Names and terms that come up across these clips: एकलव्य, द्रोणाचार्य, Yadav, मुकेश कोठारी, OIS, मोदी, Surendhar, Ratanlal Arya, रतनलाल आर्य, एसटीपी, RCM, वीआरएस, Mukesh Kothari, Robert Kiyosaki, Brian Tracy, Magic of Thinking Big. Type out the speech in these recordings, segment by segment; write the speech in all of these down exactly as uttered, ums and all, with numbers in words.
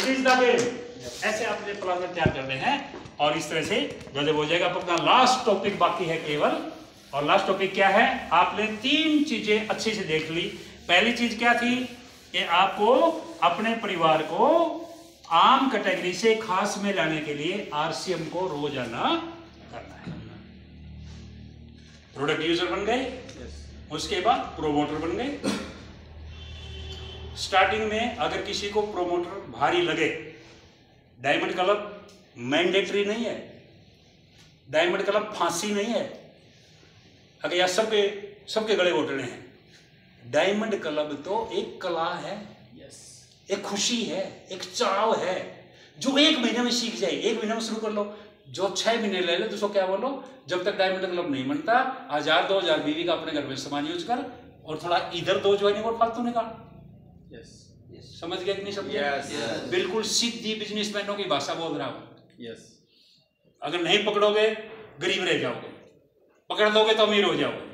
It is the wave. ऐसे आपने plasma तैयार करने हैं और इस तरह से गजब हो जाएगा। अपना लास्ट टॉपिक बाकी है केवल, और लास्ट टॉपिक क्या है, आपने तीन चीजें अच्छे से देख ली। पहली चीज क्या थी कि आपको अपने परिवार को आम कैटेगरी से खास में लाने के लिए आरसीएम को रोजाना करना है। प्रोडक्ट यूजर बन गए, yes. उसके बाद प्रोमोटर बन गए। स्टार्टिंग में अगर किसी को प्रोमोटर भारी लगे, डायमंड क्लब मैंडेटरी नहीं है, डायमंड क्लब फांसी नहीं है, अगर यार सबके सबके गले घोटने हैं। डायमंड क्लब तो एक कला है, yes. एक खुशी है, एक चाव है, जो एक महीने में सीख जाए। एक महीने में शुरू कर लो, जो छह महीने ले लो, तो क्या बोलो, जब तक डायमंड क्लब नहीं बनता, हजार दो हजार बीवी का अपने घर में सामान यूज कर, और थोड़ा इधर दो ज्वाइनिंग और फालतू निकाल। Yes, yes. समझ गया कि नहीं समझ गया? yes, yes. बिल्कुल सीधी बिजनेसमैनों की भाषा बोल रहा हूं। yes. अगर नहीं पकड़ोगे गरीब रह जाओगे, पकड़ दोगे तो अमीर हो जाओगे।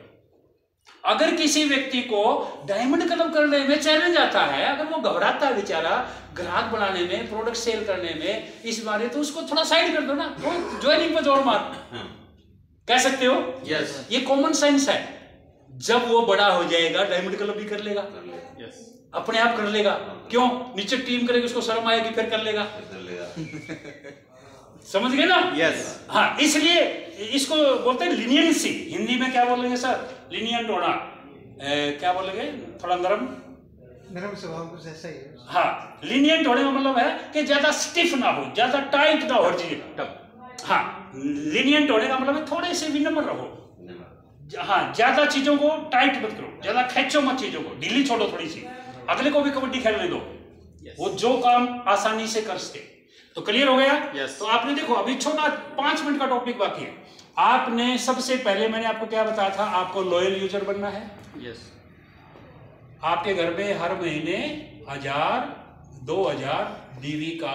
अगर किसी व्यक्ति को डायमंड क्लब करने में चैलेंज आता है, अगर वो घबराता है बेचारा ग्राहक बनाने में, प्रोडक्ट सेल करने में, इस बारे तो उसको थोड़ा साइड कर दो ना, वो ज्वाइनिंग पर जोड़ मार कह सकते हो। yes. ये कॉमन सेंस है। जब वो बड़ा हो जाएगा डायमंड क्लब भी कर लेगा, yes. अपने आप कर लेगा। क्यों? नीचे टीम करेगी, उसको शर्म आएगी, फिर कर लेगा, कर लेगा। समझ गए ना? yes. हाँ, इसलिए इसको बोलते हैं लिनियंसी। हिंदी में क्या बोलेंगे सर? लिनियंट होना, क्या बोलेंगे, थोड़ा नरम नरम स्वभाव, कुछ ऐसा ही है। हाँ, लिनियंट होने का मतलब है कि ज्यादा स्टिफ ना हो, ज्यादा टाइट ना हो। हाँ, लिनियंट होने का मतलब है थोड़े से विनम्र रहो। हाँ, ज्यादा चीजों को टाइट मत करो, ज्यादा खेचो मत, चीजों को ढीली छोड़ो थोड़ी सी, अगले को भी कबड्डी खेलने दो। yes. वो जो काम आसानी से कर सके। तो क्लियर हो गया? yes. तो आपने देखो, अभी छोटा पांच मिनट का टॉपिक बाकी है। आपने सबसे पहले, मैंने आपको क्या बताया था, आपको लॉयल यूजर बनना है। yes. आपके घर में हर महीने हजार दो हजार बीवी का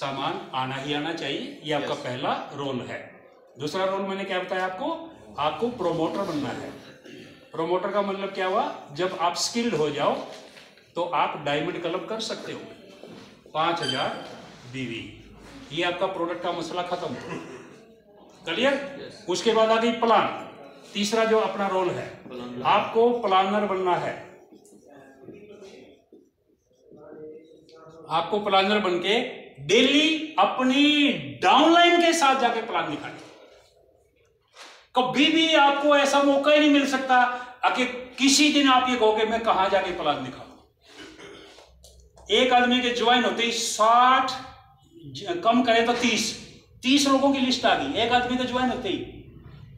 सामान आना ही आना चाहिए, ये आपका yes. पहला रोल है। दूसरा रोल मैंने क्या बताया आपको, आपको प्रोमोटर बनना है। प्रोमोटर का मतलब क्या हुआ, जब आप स्किल्ड हो जाओ तो आप डायमंड क्लब कर सकते हो, पांच हजार बीवी, ये आपका प्रोडक्ट का मसला खत्म। क्लियर? yes. उसके बाद आ गई प्लान। तीसरा जो अपना रोल है, आपको प्लानर बनना है। आपको प्लानर बनके डेली अपनी डाउनलाइन के साथ जाके प्लान दिखाना। कभी भी आपको ऐसा मौका ही नहीं मिल सकता कि किसी दिन आप ये कहोगे मैं कहां जाके प्लान दिखाऊं। एक आदमी के ज्वाइन होते ही साठ, कम करें तो तीस, तीस लोगों की लिस्ट आ गई एक आदमी के ज्वाइन होते ही,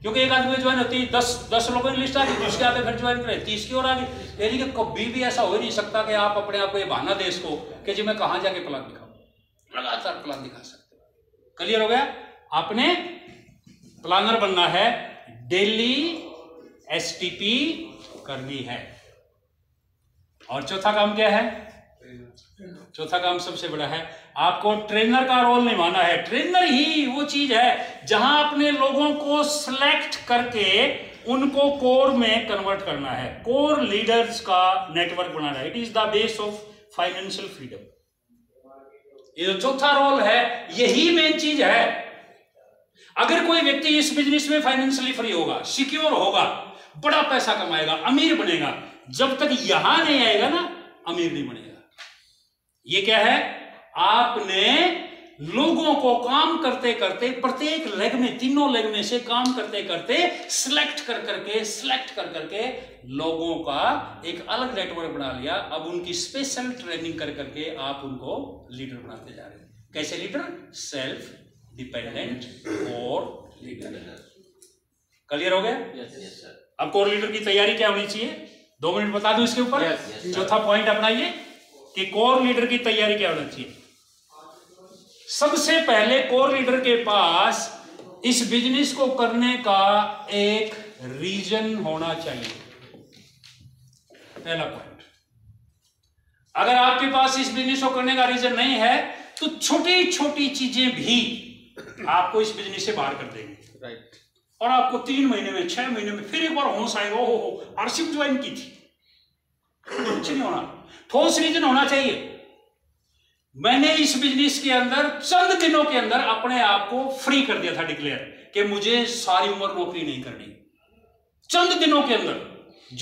क्योंकि एक आदमी के ज्वाइन होते ही दस दस लोगों की लिस्ट आ गई, उसके आगे फिर ज्वाइन करें तीस की ओर आ गई। यानी कि कभी भी ऐसा हो ही नहीं सकता कि आप अपने आप को ये बहाना दे इसको कि जी मैं कहां जाके प्लान दिखाऊं। लगातार प्लान दिखा सकते हो। क्लियर हो गया? आपने प्लानर बनना है, डेली एसटीपी करनी है। और चौथा काम क्या है? चौथा काम सबसे बड़ा है, आपको ट्रेनर का रोल निभाना है। ट्रेनर ही वो चीज है जहां अपने लोगों को सिलेक्ट करके उनको कोर में कन्वर्ट करना है, कोर लीडर्स का नेटवर्क बनाना है। It is the base of financial freedom. ये जो चौथा रोल है यही मेन चीज है। अगर कोई व्यक्ति इस बिजनेस में फाइनेंशियली फ्री होगा, सिक्योर होगा, बड़ा पैसा कमाएगा, अमीर बनेगा, जब तक यहां नहीं आएगा ना, अमीर नहीं बनेगा। ये क्या है, आपने लोगों को काम करते करते प्रत्येक लेग में, तीनों लेग में से काम करते करते सिलेक्ट कर करके सिलेक्ट कर करके लोगों का एक अलग नेटवर्क बना लिया। अब उनकी स्पेशल ट्रेनिंग कर करके आप उनको लीडर बनाते जा रहे हैं। कैसे leader? Self dependent core leader. Clear हो गया? yes, yes, sir. अब कोर लीडर की तैयारी क्या होनी चाहिए, दो मिनट बता दूं इसके ऊपर। yes, yes, चौथा पॉइंट अपना ये कि कोर लीडर की तैयारी क्या होनी चाहिए। सबसे पहले कोर लीडर के पास इस बिजनेस को करने का एक रीजन होना चाहिए। पहला पॉइंट, अगर आपके पास इस बिजनेस को करने का रीजन नहीं है तो छोटी छोटी चीजें भी आपको इस बिजनेस से बाहर कर देंगे। right. और आपको तीन महीने में, छह महीने में फिर एक बार होश आएगा, हो हो आरसीएम ज्वाइन की थी। कुछ नहीं होना, ठोस रीजन होना चाहिए। मैंने इस बिजनेस के अंदर चंद दिनों के अंदर अपने आप को फ्री कर दिया था, डिक्लेयर कि मुझे सारी उम्र नौकरी नहीं करनी। चंद दिनों के अंदर,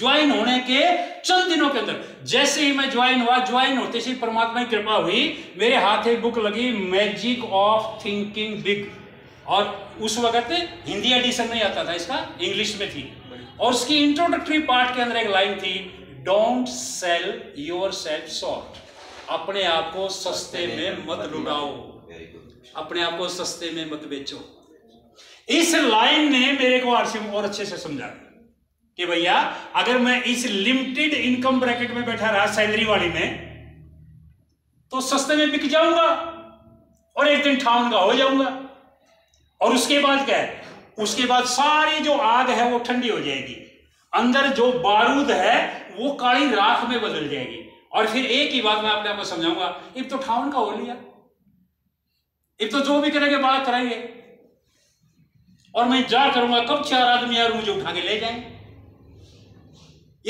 ज्वाइन होने के चंद दिनों के अंदर, जैसे ही मैं ज्वाइन हुआ, ज्वाइन होते ही परमात्मा की कृपा हुई, मेरे हाथ एक बुक लगी, मैजिक ऑफ थिंकिंग बिग। और उस वक्त हिंदी एडिशन नहीं आता था इसका, इंग्लिश में थी। और उसकी इंट्रोडक्टरी पार्ट के अंदर एक लाइन थी, don't sell yourself short. अपने आप को सस्ते में मत लुटाओ, अपने आप को सस्ते में मत बेचो। इस लाइन ने मेरे को आरसीएम और अच्छे से समझा कि भैया अगर मैं इस लिमिटेड इनकम ब्रैकेट में बैठा रहा सैलरी वाली में, तो सस्ते में बिक जाऊंगा और एक दिन ठाउन का हो जाऊंगा। और उसके बाद क्या है, उसके बाद सारी जो आग है वो ठंडी हो जाएगी, अंदर जो बारूद है वो काली राख में बदल जाएगी। और फिर एक ही बात मैं अपने आपको समझाऊंगा, इब तो ठावन का हो लिया, इब तो जो भी करेंगे बात कराएंगे, और मैं जा करूंगा कब, चार आदमी यार मुझे उठा के ले जाएंगे।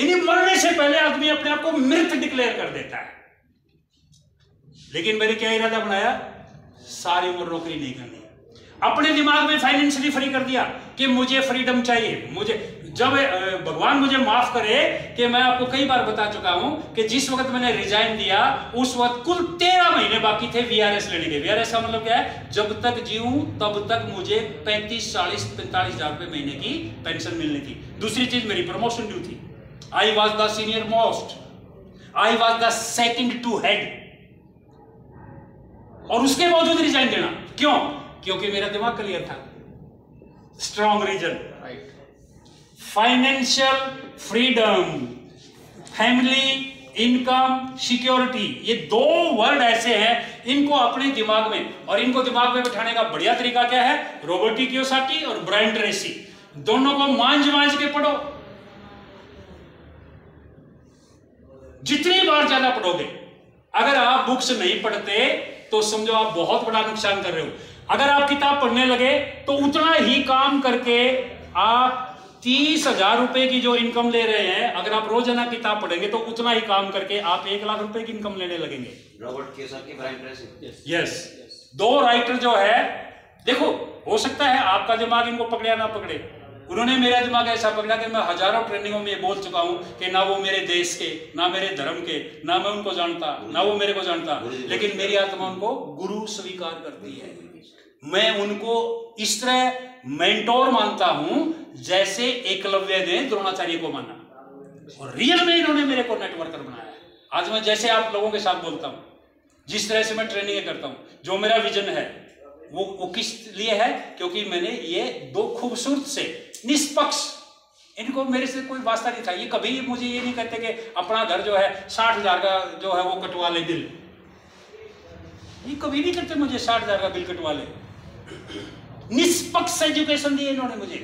यानी मरने से पहले आदमी अपने आप को मृत डिक्लेयर कर देता है। लेकिन मैंने क्या इरादा बनाया, सारी उम्र नौकरी नहीं करनी। अपने दिमाग में फाइनेंशियली फ्री कर दिया कि मुझे फ्रीडम चाहिए। मुझे जब भगवान मुझे माफ करे कि मैं आपको कई बार बता चुका हूं कि जिस वक्त मैंने रिजाइन दिया उस वक्त कुल तेरह महीने बाकी थे वीआरएस लेने के। वीआरएस का मतलब क्या है, जब तक जीऊं तब तक मुझे पैंतीस चालीस पैंतालीस हजार रुपए महीने की पेंशन मिलनी थी। दूसरी चीज मेरी प्रमोशन ड्यू थी। I was the senior most, I was the second to head, और उसके बावजूद रिजाइन देना क्यों? क्योंकि मेरा दिमाग क्लियर था, strong reason, financial freedom, family income security, ये दो वर्ड ऐसे हैं, इनको अपने दिमाग में, और इनको दिमाग में बिठाने का बढ़िया तरीका क्या है, रॉबर्ट कियोसाकी और ब्रायन ट्रेसी, दोनों को मांझ मांझ के पढ़ो। जितनी बार ज्यादा पढ़ोगे, अगर आप बुक्स नहीं पढ़ते तो समझो आप बहुत बड़ा नुकसान कर रहे हो। अगर आप किताब पढ़ने लगे तो उतना ही काम करके आप तीस हजार रुपए की जो इनकम ले रहे हैं, अगर आप रोजाना किताब पढ़ेंगे तो उतना ही काम करके आप एक लाख रुपए की इनकम लेने लगेंगे। Robert Kiyosaki, Brian Tracy, yes, दो राइटर जो है, देखो हो सकता है आपका दिमाग इनको पकड़े या ना पकड़े, उन्होंने मेरा दिमाग ऐसा पकड़ा कि मैं हजारों ट्रेनिंगों में बोल चुका हूं कि ना वो मेरे देश के, ना मेरे धर्म के, ना मैं उनको जानता, ना वो मेरे को जानता, लेकिन मेरी आत्मा उनको गुरु स्वीकार करती है। मैं उनको इस तरह मेंटोर मानता हूं जैसे एकलव्य ने द्रोणाचार्य को माना, और रियल में इन्होंने मेरे को नेटवर्कर बनाया। आज मैं जैसे आप लोगों के साथ बोलता हूँ, जिस तरह से मैं ट्रेनिंग करता हूँ, जो मेरा विजन है वो, वो किस लिए है, क्योंकि मैंने ये दो खूबसूरत से निष्पक्ष, इनको मेरे से कोई वास्ता नहीं था। ये कभी मुझे ये नहीं कहते कि अपना घर जो है साठ हजार का जो है वो कटवा ले बिल, ये कभी नहीं करते मुझे साठ हजार का बिल कटवा ले। निष्पक्ष एजुकेशन दी इन्होंने मुझे,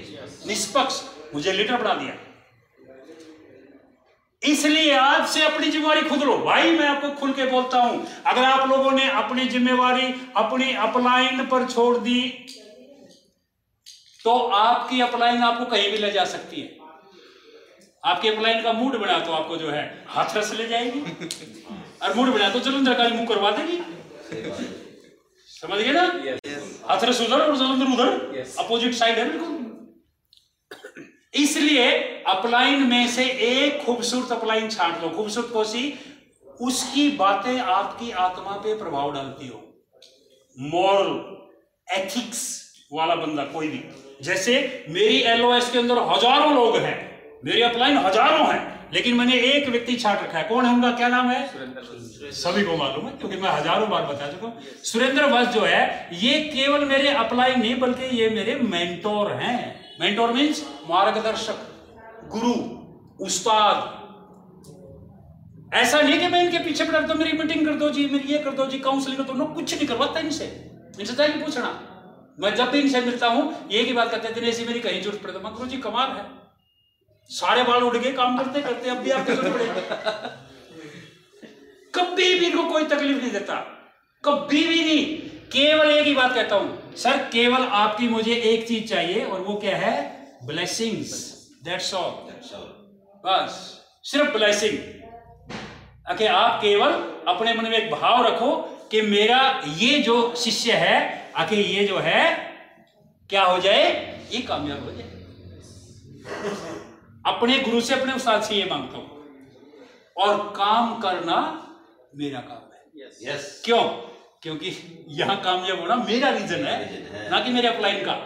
निष्पक्ष, मुझे लीडर बना दिया। इसलिए आज से अपनी जिम्मेवारी खुद लो भाई, मैं आपको खुल के बोलता हूं, अगर आप लोगों ने अपनी जिम्मेवारी अपनी अपलाइन पर छोड़ दी तो आपकी अपलाइन आपको कहीं भी ले जा सकती है। आपकी अपलाइन का मूड बना तो आपको जो है हाथरस ले जाएगी, और मूड बना तो जलंधर का मुंह करवा देगी। समझ गए ना, हाथरस उधर और जलंधर उधर, अपोजिट साइड है बिल्कुल। इसलिए अपलाइन में से एक खूबसूरत अपलाइन छांट लो, खूबसूरत कोसी, उसकी बातें आपकी आत्मा पे प्रभाव डालती हो। मॉरल एथिक्स वाला बंदा कोई भी, जैसे मेरी एलओएस के अंदर हजारों लोग हैं, मेरी अपलाइन हजारों हैं, लेकिन मैंने एक व्यक्ति छांट रखा है। कौन है उनका, क्या नाम है, सुरेंद्र। सभी को मालूम है क्योंकि मैं हजारों बार बता चुका हूँ। सुरेंद्र वत्स जो है, ये केवल मेरे अपलाइन नहीं बल्कि ये मेरे मेंटोर हैं। मेंटोर मीन्स मार्गदर्शक, गुरु, उस्ताद। ऐसा नहीं कि मैं इनके पीछे पड़ा तो मेरी मीटिंग कर दो जी, मेरी ये कर दो जी, काउंसलिंग कर दो, कुछ नहीं करवाता इनसे। इनसे तो नहीं पूछना, मैं जब भी इनसे मिलता हूं ये की बात करते थे, मेरी कहीं जरूरत पड़े तो मैं गुरु जी कमाल है, सारे बाल उड़ गए काम करते करते, अब भी आपको जरूरत पड़े। कभी भी इनको कोई तकलीफ नहीं देता, कभी भी नहीं। केवल एक ही बात कहता हूं, सर केवल आपकी मुझे एक चीज चाहिए, और वो क्या है, blessings, that's all, that's all, बस सिर्फ ब्लेसिंग। अके आप केवल अपने मन में एक भाव रखो कि मेरा ये जो शिष्य है आखिर ये जो है क्या हो जाए, ये कामयाब हो जाए। अपने गुरु से, अपने उस्ताद से ये मांगता हूं, और काम करना मेरा काम है। yes. Yes. क्यों? क्योंकि यहां कामयाब होना मेरा रीजन है, है ना कि मेरे अपलाइन का।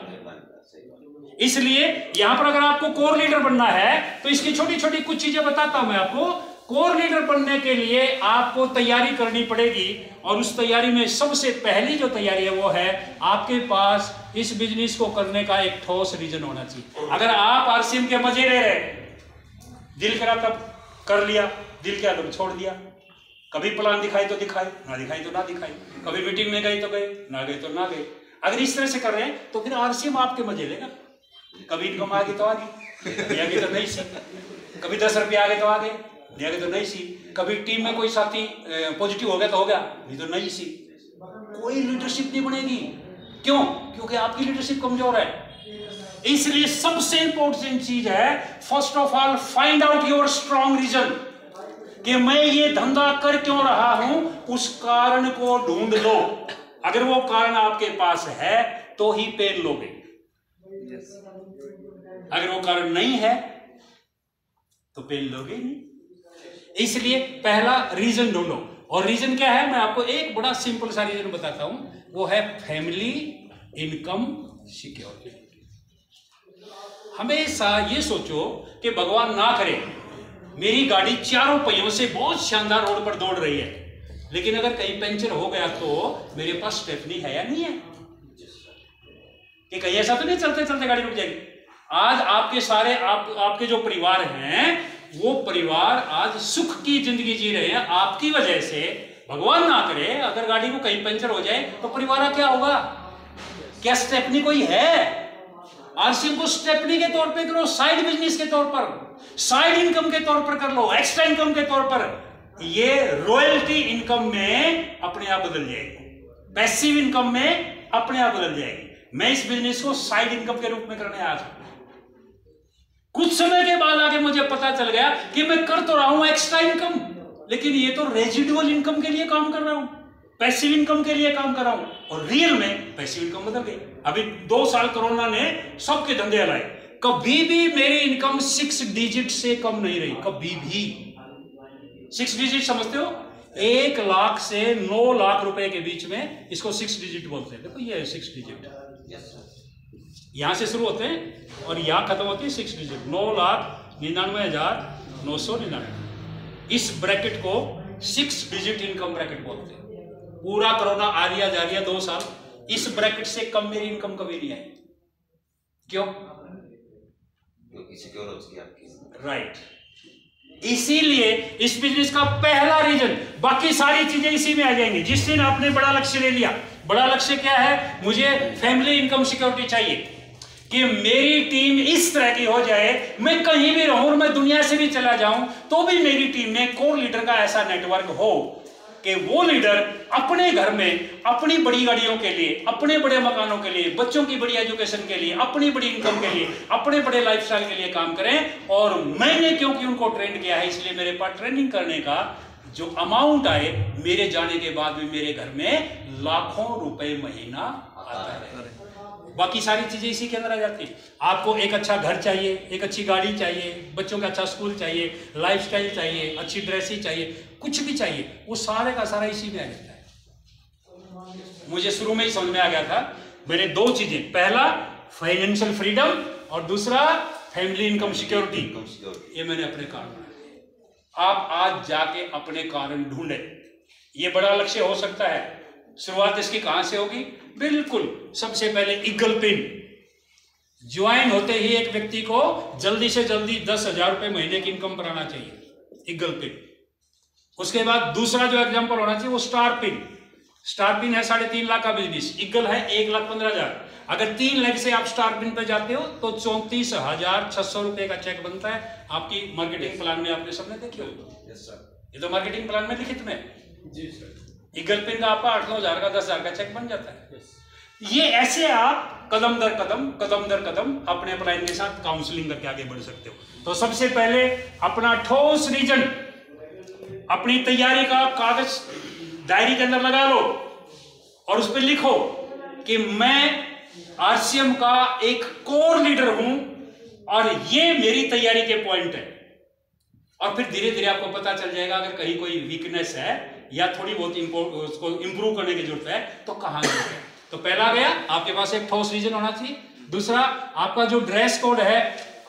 इसलिए यहां पर अगर आपको कोर लीडर बनना है तो इसकी छोटी छोटी कुछ चीजें बताता हूं मैं आपको। कोर लीडर बनने के लिए आपको तैयारी करनी पड़ेगी, और उस तैयारी में सबसे पहली जो तैयारी है वो है आपके पास इस बिजनेस को करने का एक ठोस रीजन होना चाहिए। अगर आप आरसीएम के मजे ले रहे, दिल करा तब कर लिया, दिल क्या तब छोड़ दिया, कभी प्लान दिखाई तो दिखाई, ना दिखाई तो ना दिखाई, कभी मीटिंग में गए तो गए, ना गए तो ना गए, अगर इस तरह से कर रहे हैं तो फिर आरसीएम आपके मजे लेगा। कभी इनकम आ गई तो आ गई, आगे तो नहीं सी, कभी दस रुपये आ गए तो आ गए, नहीं आगे तो नहीं सी, कभी टीम में कोई साथी पॉजिटिव हो गया तो हो गया, नहीं तो नहीं सी। कोई लीडरशिप नहीं बनेगी। क्यों? क्योंकि आपकी लीडरशिप कमजोर है। इसलिए सबसे इंपॉर्टेंट चीज है, first of all find out your strong reason, कि मैं ये धंधा कर क्यों रहा हूं, उस कारण को ढूंढ लो। अगर वो कारण आपके पास है तो ही पेन लोगे। yes. अगर वो कारण नहीं है तो पेन लोगे नहीं। इसलिए पहला रीजन ढूंढो, और रीजन क्या है, मैं आपको एक बड़ा सिंपल सा रीजन बताता हूं, वो है फैमिली इनकम सिक्योरिटी। हमेशा ये सोचो कि भगवान ना करे मेरी गाड़ी चारों पहियों से बहुत शानदार रोड पर दौड़ रही है, लेकिन अगर कहीं पंचर हो गया तो मेरे पास स्टेपनी है या नहीं है, कि कहीं ऐसा तो नहीं चलते चलते गाड़ी रुक जाएगी। आज आपके सारे आप आपके जो परिवार हैं वो परिवार आज सुख की जिंदगी जी रहे हैं आपकी वजह से। भगवान ना करे अगर गाड़ी को कहीं पंचर हो जाए तो परिवार क्या होगा? क्या स्टेपनी कोई है? आरसीएम को स्टेपनी के तौर पे करो, साइड बिजनेस के तौर पर, साइड इनकम के तौर पर कर लो, एक्स्ट्रा इनकम के तौर पर। ये रॉयल्टी इनकम में अपने आप बदल जाएगी, पैसिव इनकम में अपने आप बदल जाएगी। मैं इस बिजनेस को साइड इनकम के रूप में करने आ सकता हूं। कुछ समय के बाद आगे मुझे पता चल गया कि मैं कर तो रहा हूं एक्स्ट्रा इनकम, लेकिन ये तो रेजिडुअल इनकम के लिए काम कर रहा हूं, पैसिव इनकम के लिए काम कर रहा हूं, और रियल में पैसिव इनकम बदल गई। अभी दो साल कोरोना ने सबके धंधे हलाए, कभी भी मेरी इनकम सिक्स डिजिट से कम नहीं रही, कभी भी। सिक्स डिजिट समझते हो? एक लाख से नौ लाख रुपए के बीच में, इसको सिक्स डिजिट बोलते हैं। देखो ये है सिक्स डिजिट, यहां से शुरू होते हैं और यहां खत्म होती है सिक्स डिजिट, नौ लाख निन्यानवे हजार नौ सौ निन्यानवे। इस ब्रैकेट को सिक्स डिजिट इनकम ब्रैकेट बोलते हैं। पूरा कोरोना आरिया जा रहा दो साल, इस ब्रैकेट से कम मेरी इनकम कभी नहीं आई। क्यों? क्योंकि सिक्योर आपकी राइट। इसीलिए इस बिजनेस का पहला रीजन, बाकी सारी चीजें इसी में आ जाएंगी। जिस दिन आपने बड़ा लक्ष्य ले लिया, बड़ा लक्ष्य क्या है, मुझे फैमिली इनकम सिक्योरिटी चाहिए, कि मेरी टीम इस तरह की हो जाए, मैं कहीं भी रहूं, मैं दुनिया से भी चला जाऊं तो भी मेरी टीम में कोर लीडर का ऐसा नेटवर्क हो कि वो लीडर अपने घर में अपनी बड़ी गाड़ियों के लिए, अपने बड़े मकानों के लिए, बच्चों की बड़ी एजुकेशन के लिए, अपनी बड़ी इनकम के लिए, अपने बड़े लाइफस्टाइल के लिए काम करें। और मैंने क्योंकि उनको ट्रेंड किया है, इसलिए मेरे पास ट्रेनिंग करने का जो अमाउंट आए, मेरे जाने के बाद भी मेरे घर में लाखों रुपए महीना आता रहे। बाकी सारी चीजें इसी के अंदर आ जाती है। आपको एक अच्छा घर चाहिए, एक अच्छी गाड़ी चाहिए, बच्चों का अच्छा स्कूल चाहिए, लाइफस्टाइल चाहिए, अच्छी ड्रेसिंग चाहिए, कुछ भी चाहिए, वो सारे का सारा इसी में आ जाता है। मुझे शुरू में ही समझ में आ गया था, मेरे दो चीजें, पहला फाइनेंशियल फ्रीडम और दूसरा फैमिली इनकम सिक्योरिटी। ये मैंने अपने कारण बनाया। आप आज जाके अपने कारण ढूंढे। ये बड़ा लक्ष्य हो सकता है। शुरुआत इसकी कहां से होगी? बिल्कुल सबसे पहले ईगल पिन। ज्वाइन होते ही एक व्यक्ति को जल्दी से जल्दी दस हजार रुपए महीने की इनकम पर आना चाहिए, ईगल पिन। उसके बाद दूसरा जो एग्जाम्पल होना चाहिए वो स्टार पिन। स्टार पिन है साढ़े तीन लाख का बिजनेस, ईगल है एक लाख पंद्रह हजार। अगर तीन लाख से आप स्टार पिन पर जाते हो तो चौंतीस हजार छह सौ रुपए का चेक बनता है। आपकी मार्केटिंग प्लान में आपने सबने देखी होगी। ये तो मार्केटिंग प्लान में लिखित में जी सर। ईगल पिन का आपका आठ नौ हजार का, दस हजार का चेक बन जाता है। yes. ये ऐसे आप कदम दर कदम कदम दर कदम अपने अपलाइन के साथ काउंसलिंग करके आगे बढ़ सकते हो। तो सबसे पहले अपना ठोस रीजन, अपनी तैयारी का कागज डायरी के अंदर लगा लो और उस पर लिखो कि मैं आरसीएम का एक कोर लीडर हूं और ये मेरी तैयारी के पॉइंट है। और फिर धीरे धीरे आपको पता चल जाएगा अगर कहीं कोई वीकनेस है या थोड़ी बहुत उसको इंप्रूव करने की जरूरत है तो कहां गया। तो पहला गया आपके पास एक ठोस रीजन होना चाहिए। दूसरा आपका जो ड्रेस कोड है,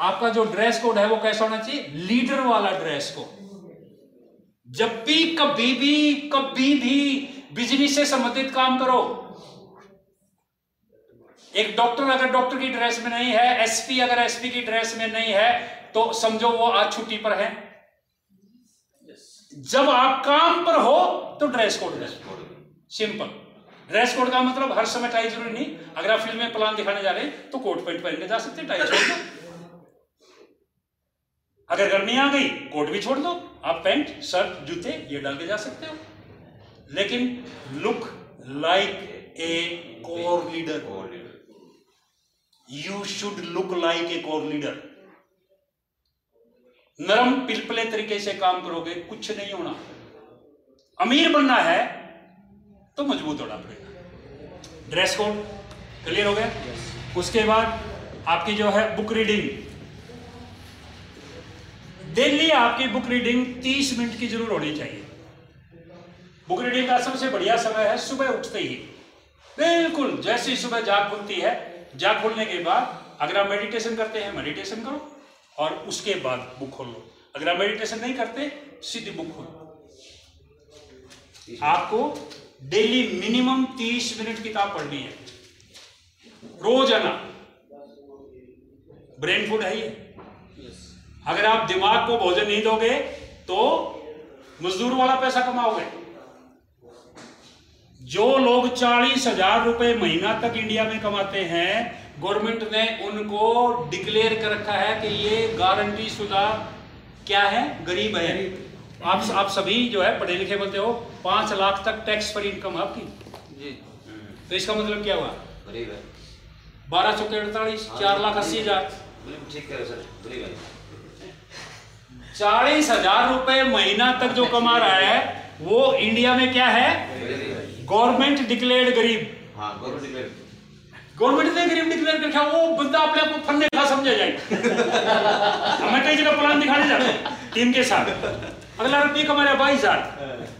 आपका जो ड्रेस कोड है वो कैसा होना चाहिए, लीडर वाला ड्रेस कोड। जब भी कभी भी कभी भी बिजनेस से संबंधित काम करो, एक डॉक्टर अगर डॉक्टर की ड्रेस में नहीं है, एसपी अगर एसपी की ड्रेस में नहीं है तो समझो वो आज छुट्टी पर है। जब आप काम पर हो तो ड्रेस कोड है सिंपल। ड्रेस कोड का मतलब हर समय टाई जरूरी नहीं, अगर आप फिल्म में प्लान दिखाने जा रहे हैं तो कोट पैंट पहन के जा सकते, टाई छोड़ दो। अगर गर्मी आ गई कोट भी छोड़ दो, आप पैंट शर्ट जूते ये डाल के जा सकते हो। लेकिन look like a core leader, core leader you should look like a core leader. नरम पिलपले तरीके से काम करोगे कुछ नहीं होना। अमीर बनना है तो मजबूत होना पड़ेगा। ड्रेस कोड क्लियर हो गया। yes. उसके बाद आपकी जो है बुक रीडिंग, डेली आपकी बुक रीडिंग तीस मिनट की जरूर होनी चाहिए। बुक रीडिंग का सबसे बढ़िया समय है सुबह उठते ही, बिल्कुल जैसे ही सुबह जाग खुलती है, जाग खुलने के बाद अगर आप मेडिटेशन करते हैं मेडिटेशन करो और उसके बाद बुक खोल लो। अगर आप मेडिटेशन नहीं करते सीधी बुक खोलो। आपको डेली मिनिमम तीस मिनट किताब पढ़नी है रोजाना। ब्रेन फूड है ये। अगर आप दिमाग को भोजन नहीं दोगे तो मजदूर वाला पैसा कमाओगे। जो लोग चालीस हजार रुपए महीना तक इंडिया में कमाते हैं, गवर्नमेंट ने उनको डिक्लेयर कर रखा है कि ये गारंटी शुदा क्या है, गरीब है। आप आप सभी जो है पढ़े लिखे बोलते हो, पांच लाख तक टैक्स पर इनकम आपकी जी, तो इसका मतलब क्या हुआ, गरीब है। बारह चौके अड़तालीस, चार लाख अस्सी हजार। चालीस हजार रुपए महीना तक जो कमा रहा है वो इंडिया में क्या है, गवर्नमेंट डिक्लेयर्ड गरीब। हाँ, गवर्नमेंट ने गरीब डिक्लेयर कर रखा, वो बंदा अपने आप को फन्ने का समझा जाए। हमें कई जगह प्लान दिखाने जाते हैं टीम के साथ, अगला रुपये कमा रहा है बाईस हजार।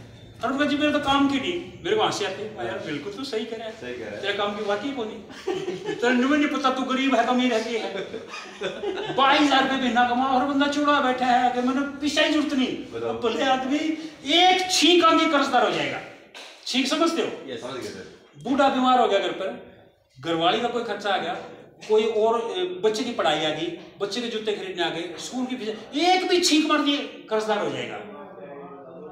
अरुण जी मेरे तो काम की नहीं, मेरे को हंसी आती है यार, बिल्कुल तो सही कह रहा है, सही कह रहा है, तेरा काम की बात ही को नहीं, तेरे नुमे नहीं पता तू गरीब है कमी रहती है। बाईस हजार रुपये महीना कमा और बंदा चूड़ा बैठा है कि मैंने पीछा ही जरूरत नहीं। भले आदमी एक छींक आंधी कर्जदार हो जाएगा। छींक समझते हो, समझ गए सर। बूढ़ा बीमार हो गया, घर पर घरवाली का कोई खर्चा आ गया, कोई और बच्चे की पढ़ाई आ गई, बच्चे के जूते खरीदने आ गए, स्कूल की फीस, एक भी छींक मार दिए कर्जदार हो जाएगा।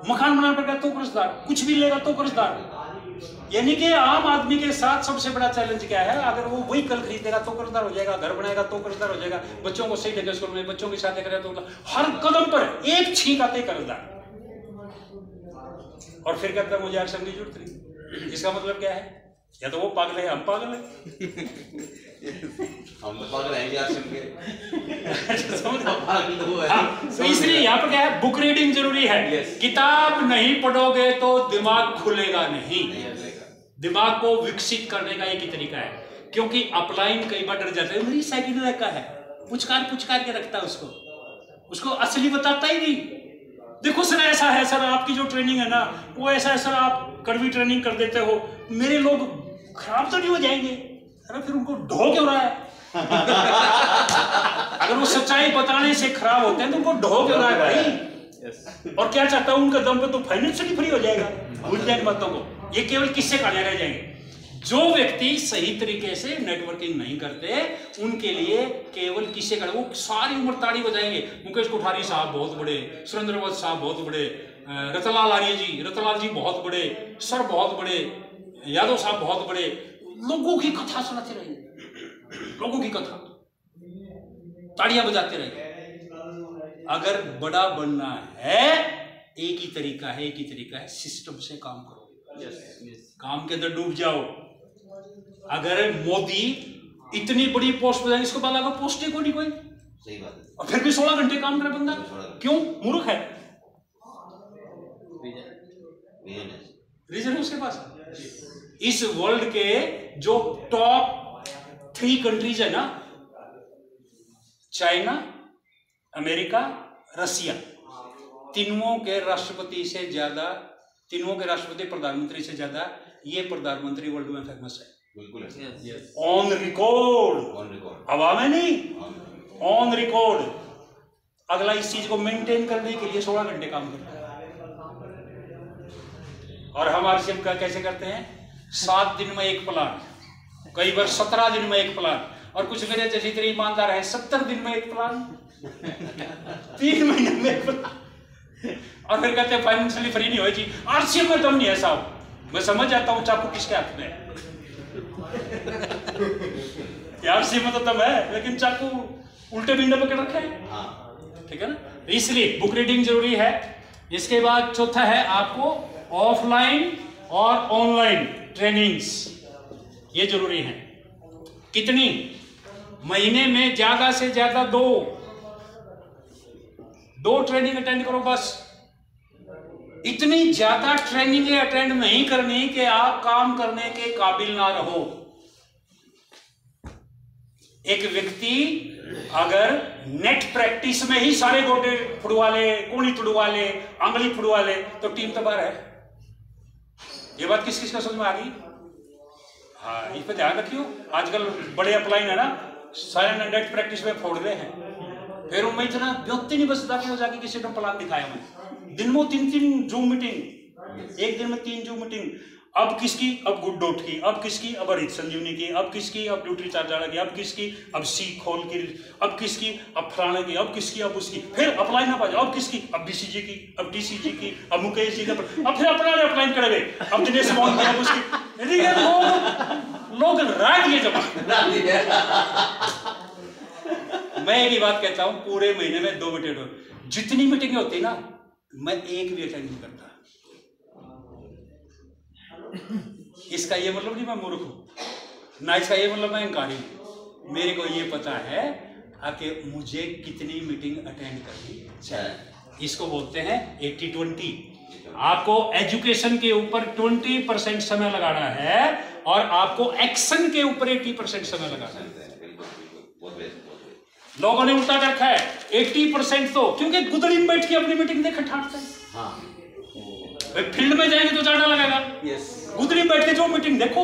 मकान बनाना पड़ेगा तो कर्जदार, कुछ भी लेगा तो कर्जदार। यानी कि आम आदमी के साथ सबसे बड़ा चैलेंज क्या है, अगर वो वही कल खरीदेगा तो कर्जदार हो जाएगा, घर बनाएगा तो कर्जदार हो जाएगा, बच्चों को सही देगा स्कूल में, बच्चों की शादी करेगा तो, हर कदम पर एक छींक आते कर्जदार। और फिर कहता मुझे आरसीएम की जरूरत नहीं। इसका मतलब क्या है, या तो वो पागल है, हम पागल है। हम तो पागल हैं आरसीएम के, समझो पागल तो है। तो इसलिए यहाँ पर क्या है, बुक रीडिंग जरूरी है। yes. किताब नहीं पढ़ोगे तो दिमाग खुलेगा नहीं, नहीं। दिमाग को विकसित करने का एक ही तरीका है, क्योंकि अपलाइन कई बार डर जाता है, मेरी साइकिल रखा है, पुचकार पुचकार के रखता है उसको, उसको असली बताता ही नहीं। देखो सर ऐसा है सर, आपकी जो ट्रेनिंग है ना वो ऐसा है सर, आप कड़वी ट्रेनिंग कर देते हो, मेरे लोग खराब तो नहीं हो जाएंगे सर, फिर उनको ढो क्यों रहा है। अगर वो सच्चाई बताने से खराब होते हैं तो उनको ढो क्यों रहा है भाई। और क्या चाहता हूँ, उनका दम पे तो फाइनेंशियली फ्री हो जाएगा, भूल जाएंगे बातों को, ये केवल किससे खाने रह जाएंगे। जो व्यक्ति सही तरीके से नेटवर्किंग नहीं करते उनके लिए केवल किसे कर, वो सारी उम्र ताड़ी बजाएंगे, मुकेश कोठारी साहब बहुत बड़े, सुरेंद्र साहब बहुत बड़े, रतनलाल आर्य जी, रतनलाल जी बहुत बड़े, सर बहुत बड़े, यादव साहब बहुत बड़े। लोगों की कथा सुनाते रहेंगे, लोगों की कथा, ताड़ियां बजाते रहेंगे। अगर बड़ा बनना है एक ही तरीका है, एक ही तरीका है, सिस्टम से काम करो। Yes, yes. काम के अंदर डूब जाओ। अगर मोदी इतनी बड़ी पोस्ट पर जाए, इसको पता लगा पोस्ट ही कोई नहीं कोई, सही बात है। और फिर भी सोलह घंटे काम करे बंदा, क्यों, मूर्ख है। रीजन है उसके पास। इस वर्ल्ड के जो टॉप थ्री कंट्रीज है ना, चाइना, अमेरिका, रसिया, तीनों के राष्ट्रपति से ज्यादा, तीनों के राष्ट्रपति प्रधानमंत्री से ज्यादा ये प्रधानमंत्री वर्ल्ड में फेमस है। बिल्कुल है, ऑन रिकॉर्ड, हवा में नहीं, ऑन रिकॉर्ड। अगला इस चीज को मेंटेन करने के लिए सोलह घंटे काम करता है। और हम आरसीएम का कैसे करते हैं, सात दिन में एक प्लान, कई बार सत्रह दिन में एक प्लान, और कुछ मेरे जैसे इतने ईमानदार है सत्तर दिन में एक प्लान, तीन महीने में एक प्लान। और फिर कहते हैं फाइनेंशियली फ्री नहीं हो जी, आरसीएम में दम नहीं है साहब, मैं समझ जाता हूँ चाकू किसके हाथ में। आरसीएम में तो दम है लेकिन चाकू उल्टे बिंदे पकड़ रखे हैं, ठीक है ना। इसलिए बुक रीडिंग जरूरी है। इसके बाद चौथा है आपको ऑफलाइन और ऑनलाइन ट्रेनिंग्स, ये जरूरी है। कितनी? महीने में ज्यादा से ज्यादा दो दो ट्रेनिंग अटेंड करो बस। इतनी ज्यादा ट्रेनिंग अटेंड नहीं करनी कि आप काम करने के काबिल ना रहो। एक व्यक्ति अगर नेट प्रैक्टिस में ही सारे गोटे फुड़वा ले, कोनी तुड़वा ले, आंगली फुड़वा ले तो टीम तो बाहर है। ये बात किस किस का समझ में आ गई? हाँ, इस पर ध्यान रखियो। आजकल बड़े अपलाइन है ना, सारे नेट प्रैक्टिस में फोड़ रहे हैं। फिर उनमें इतना व्यक्ति नहीं बचता कि वो जाके किसी को प्लान दिखाया। मैं दिन में तीन तीन जूम मीटिंग, एक दिन में तीन जूम मीटिंग। अब किसकी? अब गुड डॉट की, अब किसकी? अब अरित संजीवनी की, अब किसकी? अब ड्यूटी चार्जर की, अब किसकी? अब सी खोल की, अब किसकी? अब फलाने की, अब किसकी? अब उसकी। फिर अप्लाई ना पा जाओ, अब किसकी? अब बीसीजी की, अब डीसीजी की, अब मुकेश जी का, अब फिर अपना अप्लाई करे, अब दिनेश मॉल की, अब उसकी। लोग रात ये जमा। मैं यही बात कहता हूँ, पूरे महीने में दो मीटिंग, जितनी मीटिंग होती ना, मैं एक भी अटेंड नहीं करता। इसका ये मतलब नहीं मैं मूर्ख हूं, ना इसका ये मतलब मैं अहंकारी हूं। मेरे को ये पता है कि मुझे कितनी मीटिंग अटेंड करनी चाहिए। इसको बोलते हैं एटी ट्वेंटी। आपको एजुकेशन के ऊपर बीस परसेंट समय लगाना है और आपको एक्शन के ऊपर अस्सी परसेंट समय लगाना है। लोगों ने उल्टा रखा है अस्सी परसेंट, तो क्योंकि गुदड़ी में बैठ के अपनी मीटिंग देख ठाटते हैं। फील्ड में जाएंगे तो ज्यादा लगेगा। yes. गुदरी बैठ के जो मीटिंग देखो,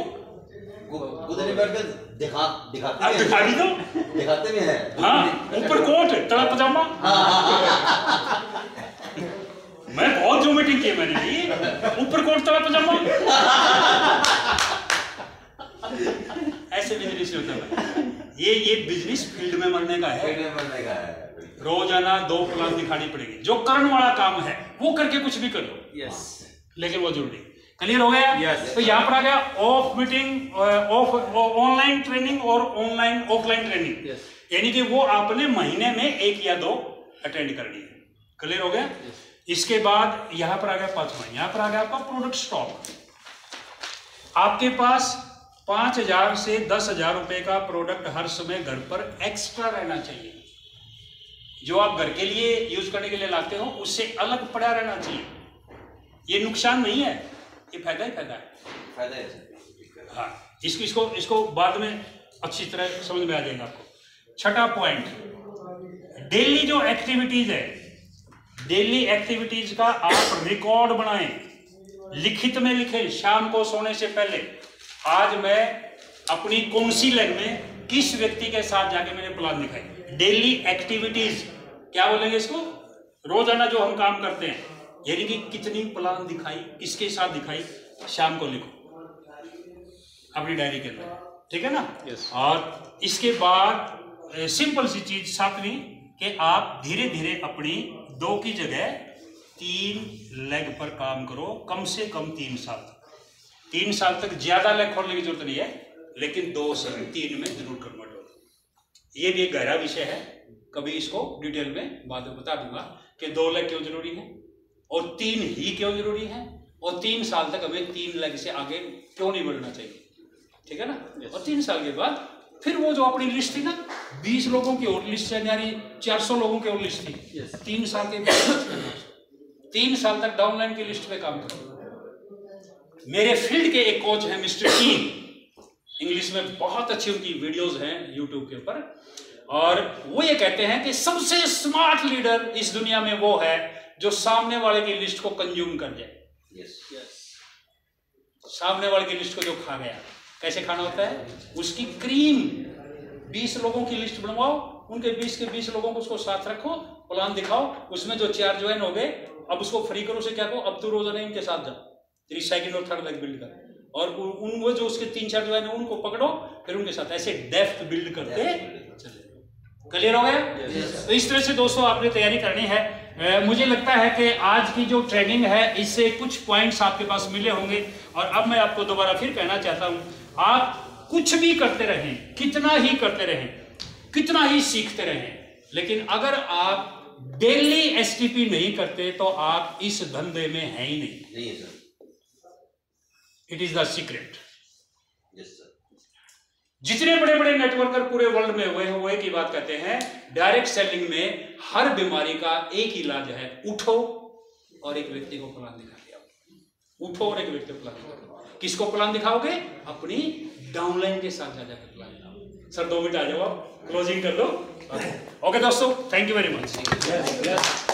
गुदरी बैठ के दिखा दिखाते हैं, दिखा भी दो, दिखाते भी हैं। हाँ, ऊपर कोट, तला पजामा। मैं बहुत जो मीटिंग की मैंने भी, ऊपर कोट तला पजामा। ऐसे बिजनेस होता है। ये ये बिजनेस फील्ड में मरने का है, फील्ड में मरने का है। रोजाना दो प्लान दिखानी पड़ेगी। जो करने वाला काम है वो करके कुछ भी कर लो। yes. लेकिन वो जरूरी। क्लियर हो गया? yes. तो यहाँ पर आ गया of meeting, of online training और ऑनलाइन ऑफलाइन ट्रेनिंग। yes. यानी कि वो आपने महीने में एक या दो अटेंड करनी है। क्लियर हो गया? yes. इसके बाद यहाँ पर आ गया पांचवा, यहाँ पर आ गया आपका प्रोडक्ट स्टॉक। आपके पास पांच हजार से दस हजार रुपए का प्रोडक्ट हर समय घर पर एक्स्ट्रा रहना चाहिए। जो आप घर के लिए यूज करने के लिए लाते हो उससे अलग पड़ा रहना चाहिए। ये नुकसान नहीं है, ये फायदा ही फायदा है, फायदा है। हाँ, इसको इसको इसको बाद में अच्छी तरह समझ में आ जाएगा आपको। छठा पॉइंट, डेली जो एक्टिविटीज है, डेली एक्टिविटीज का आप रिकॉर्ड बनाएं, लिखित में लिखें। शाम को सोने से पहले आज मैं अपनी कौन सी लैब में किस व्यक्ति के साथ जाके मैंने प्लान दिखाई। डेली एक्टिविटीज क्या बोलेंगे इसको? रोजाना जो हम काम करते हैं, यानी कि कितनी प्लान दिखाई, किसके साथ दिखाई, शाम को लिखो अपनी डायरी के अंदर, ठीक है ना। yes. और इसके बाद सिंपल सी चीज सातवीं, कि आप धीरे धीरे अपनी दो की जगह तीन लेग पर काम करो, कम से कम तीन साल तक। तीन साल तक ज्यादा लेग खोलने की जरूरत नहीं है, लेकिन दो से तीन में जरूर करना। ये भी एक गहरा विषय है, कभी इसको डिटेल में बाद में बता दूंगा कि दो लेग क्यों जरूरी है और तीन ही क्यों जरूरी है और तीन साल तक हमें तीन लेग से आगे क्यों नहीं बढ़ना चाहिए, ठीक है ना। yes. और तीन साल के बाद फिर वो जो अपनी लिस्ट थी ना, बीस लोगों की और लिस्ट है, यानी चार सौ लोगों की और लिस्ट थी। yes. तीन साल के बाद तीन साल तक डाउनलाइन की लिस्ट पे काम करो। मेरे फील्ड के एक कोच हैं मिस्टर कीन, इंग्लिश में बहुत अच्छी उनकी वीडियोस हैं यूट्यूब के ऊपर, और वो ये कहते हैं कि सबसे स्मार्ट लीडर इस दुनिया में वो है जो सामने वाले की लिस्ट को कंज्यूम कर जाए। yes, yes. सामने वाले की लिस्ट को जो खा गया, कैसे खाना होता है, उसकी क्रीम, बीस लोगों की लिस्ट बनवाओ, उनके बीस के बीस लोगों को उसको साथ रखो, प्लान दिखाओ, उसमें जो चार ज्वाइन हो गए अब उसको फ्री करो, उसे क्या कहो अब तो रोजाना इनके साथ जाओ, तेरी सेकंड और थर्ड लेग बिल्ड कर, और उन वो जो उसके तीन चार ज्वाइन है उनको पकड़ो, फिर उनके साथ ऐसे डेप्थ बिल्ड करते चले। क्लियर हो गया? yes. तो इस तरह से दोस्तों आपने तैयारी करनी है। ए, मुझे लगता है कि आज की जो ट्रेनिंग है इससे कुछ पॉइंट्स आपके पास मिले होंगे, और अब मैं आपको दोबारा फिर कहना चाहता हूं, आप कुछ भी करते रहें, कितना ही करते रहें, कितना ही सीखते रहें, लेकिन अगर आप डेली एसटीपी नहीं करते तो आप इस धंधे में है ही नहीं। It is the secret. जितने बड़े बड़े नेटवर्कर पूरे वर्ल्ड में हुए हुए की बात करते हैं, डायरेक्ट सेलिंग में हर बीमारी का एक इलाज है, उठो और एक व्यक्ति को प्लान दिखा दिया, उठो और एक व्यक्ति को प्लान दिखा। किसको प्लान दिखाओगे? अपनी डाउनलाइन के साथ जाकर प्लान दिखाओ। सर दो मिनट आ जाओ, आप क्लोजिंग कर दो। ओके दोस्तों, थैंक यू वेरी मच।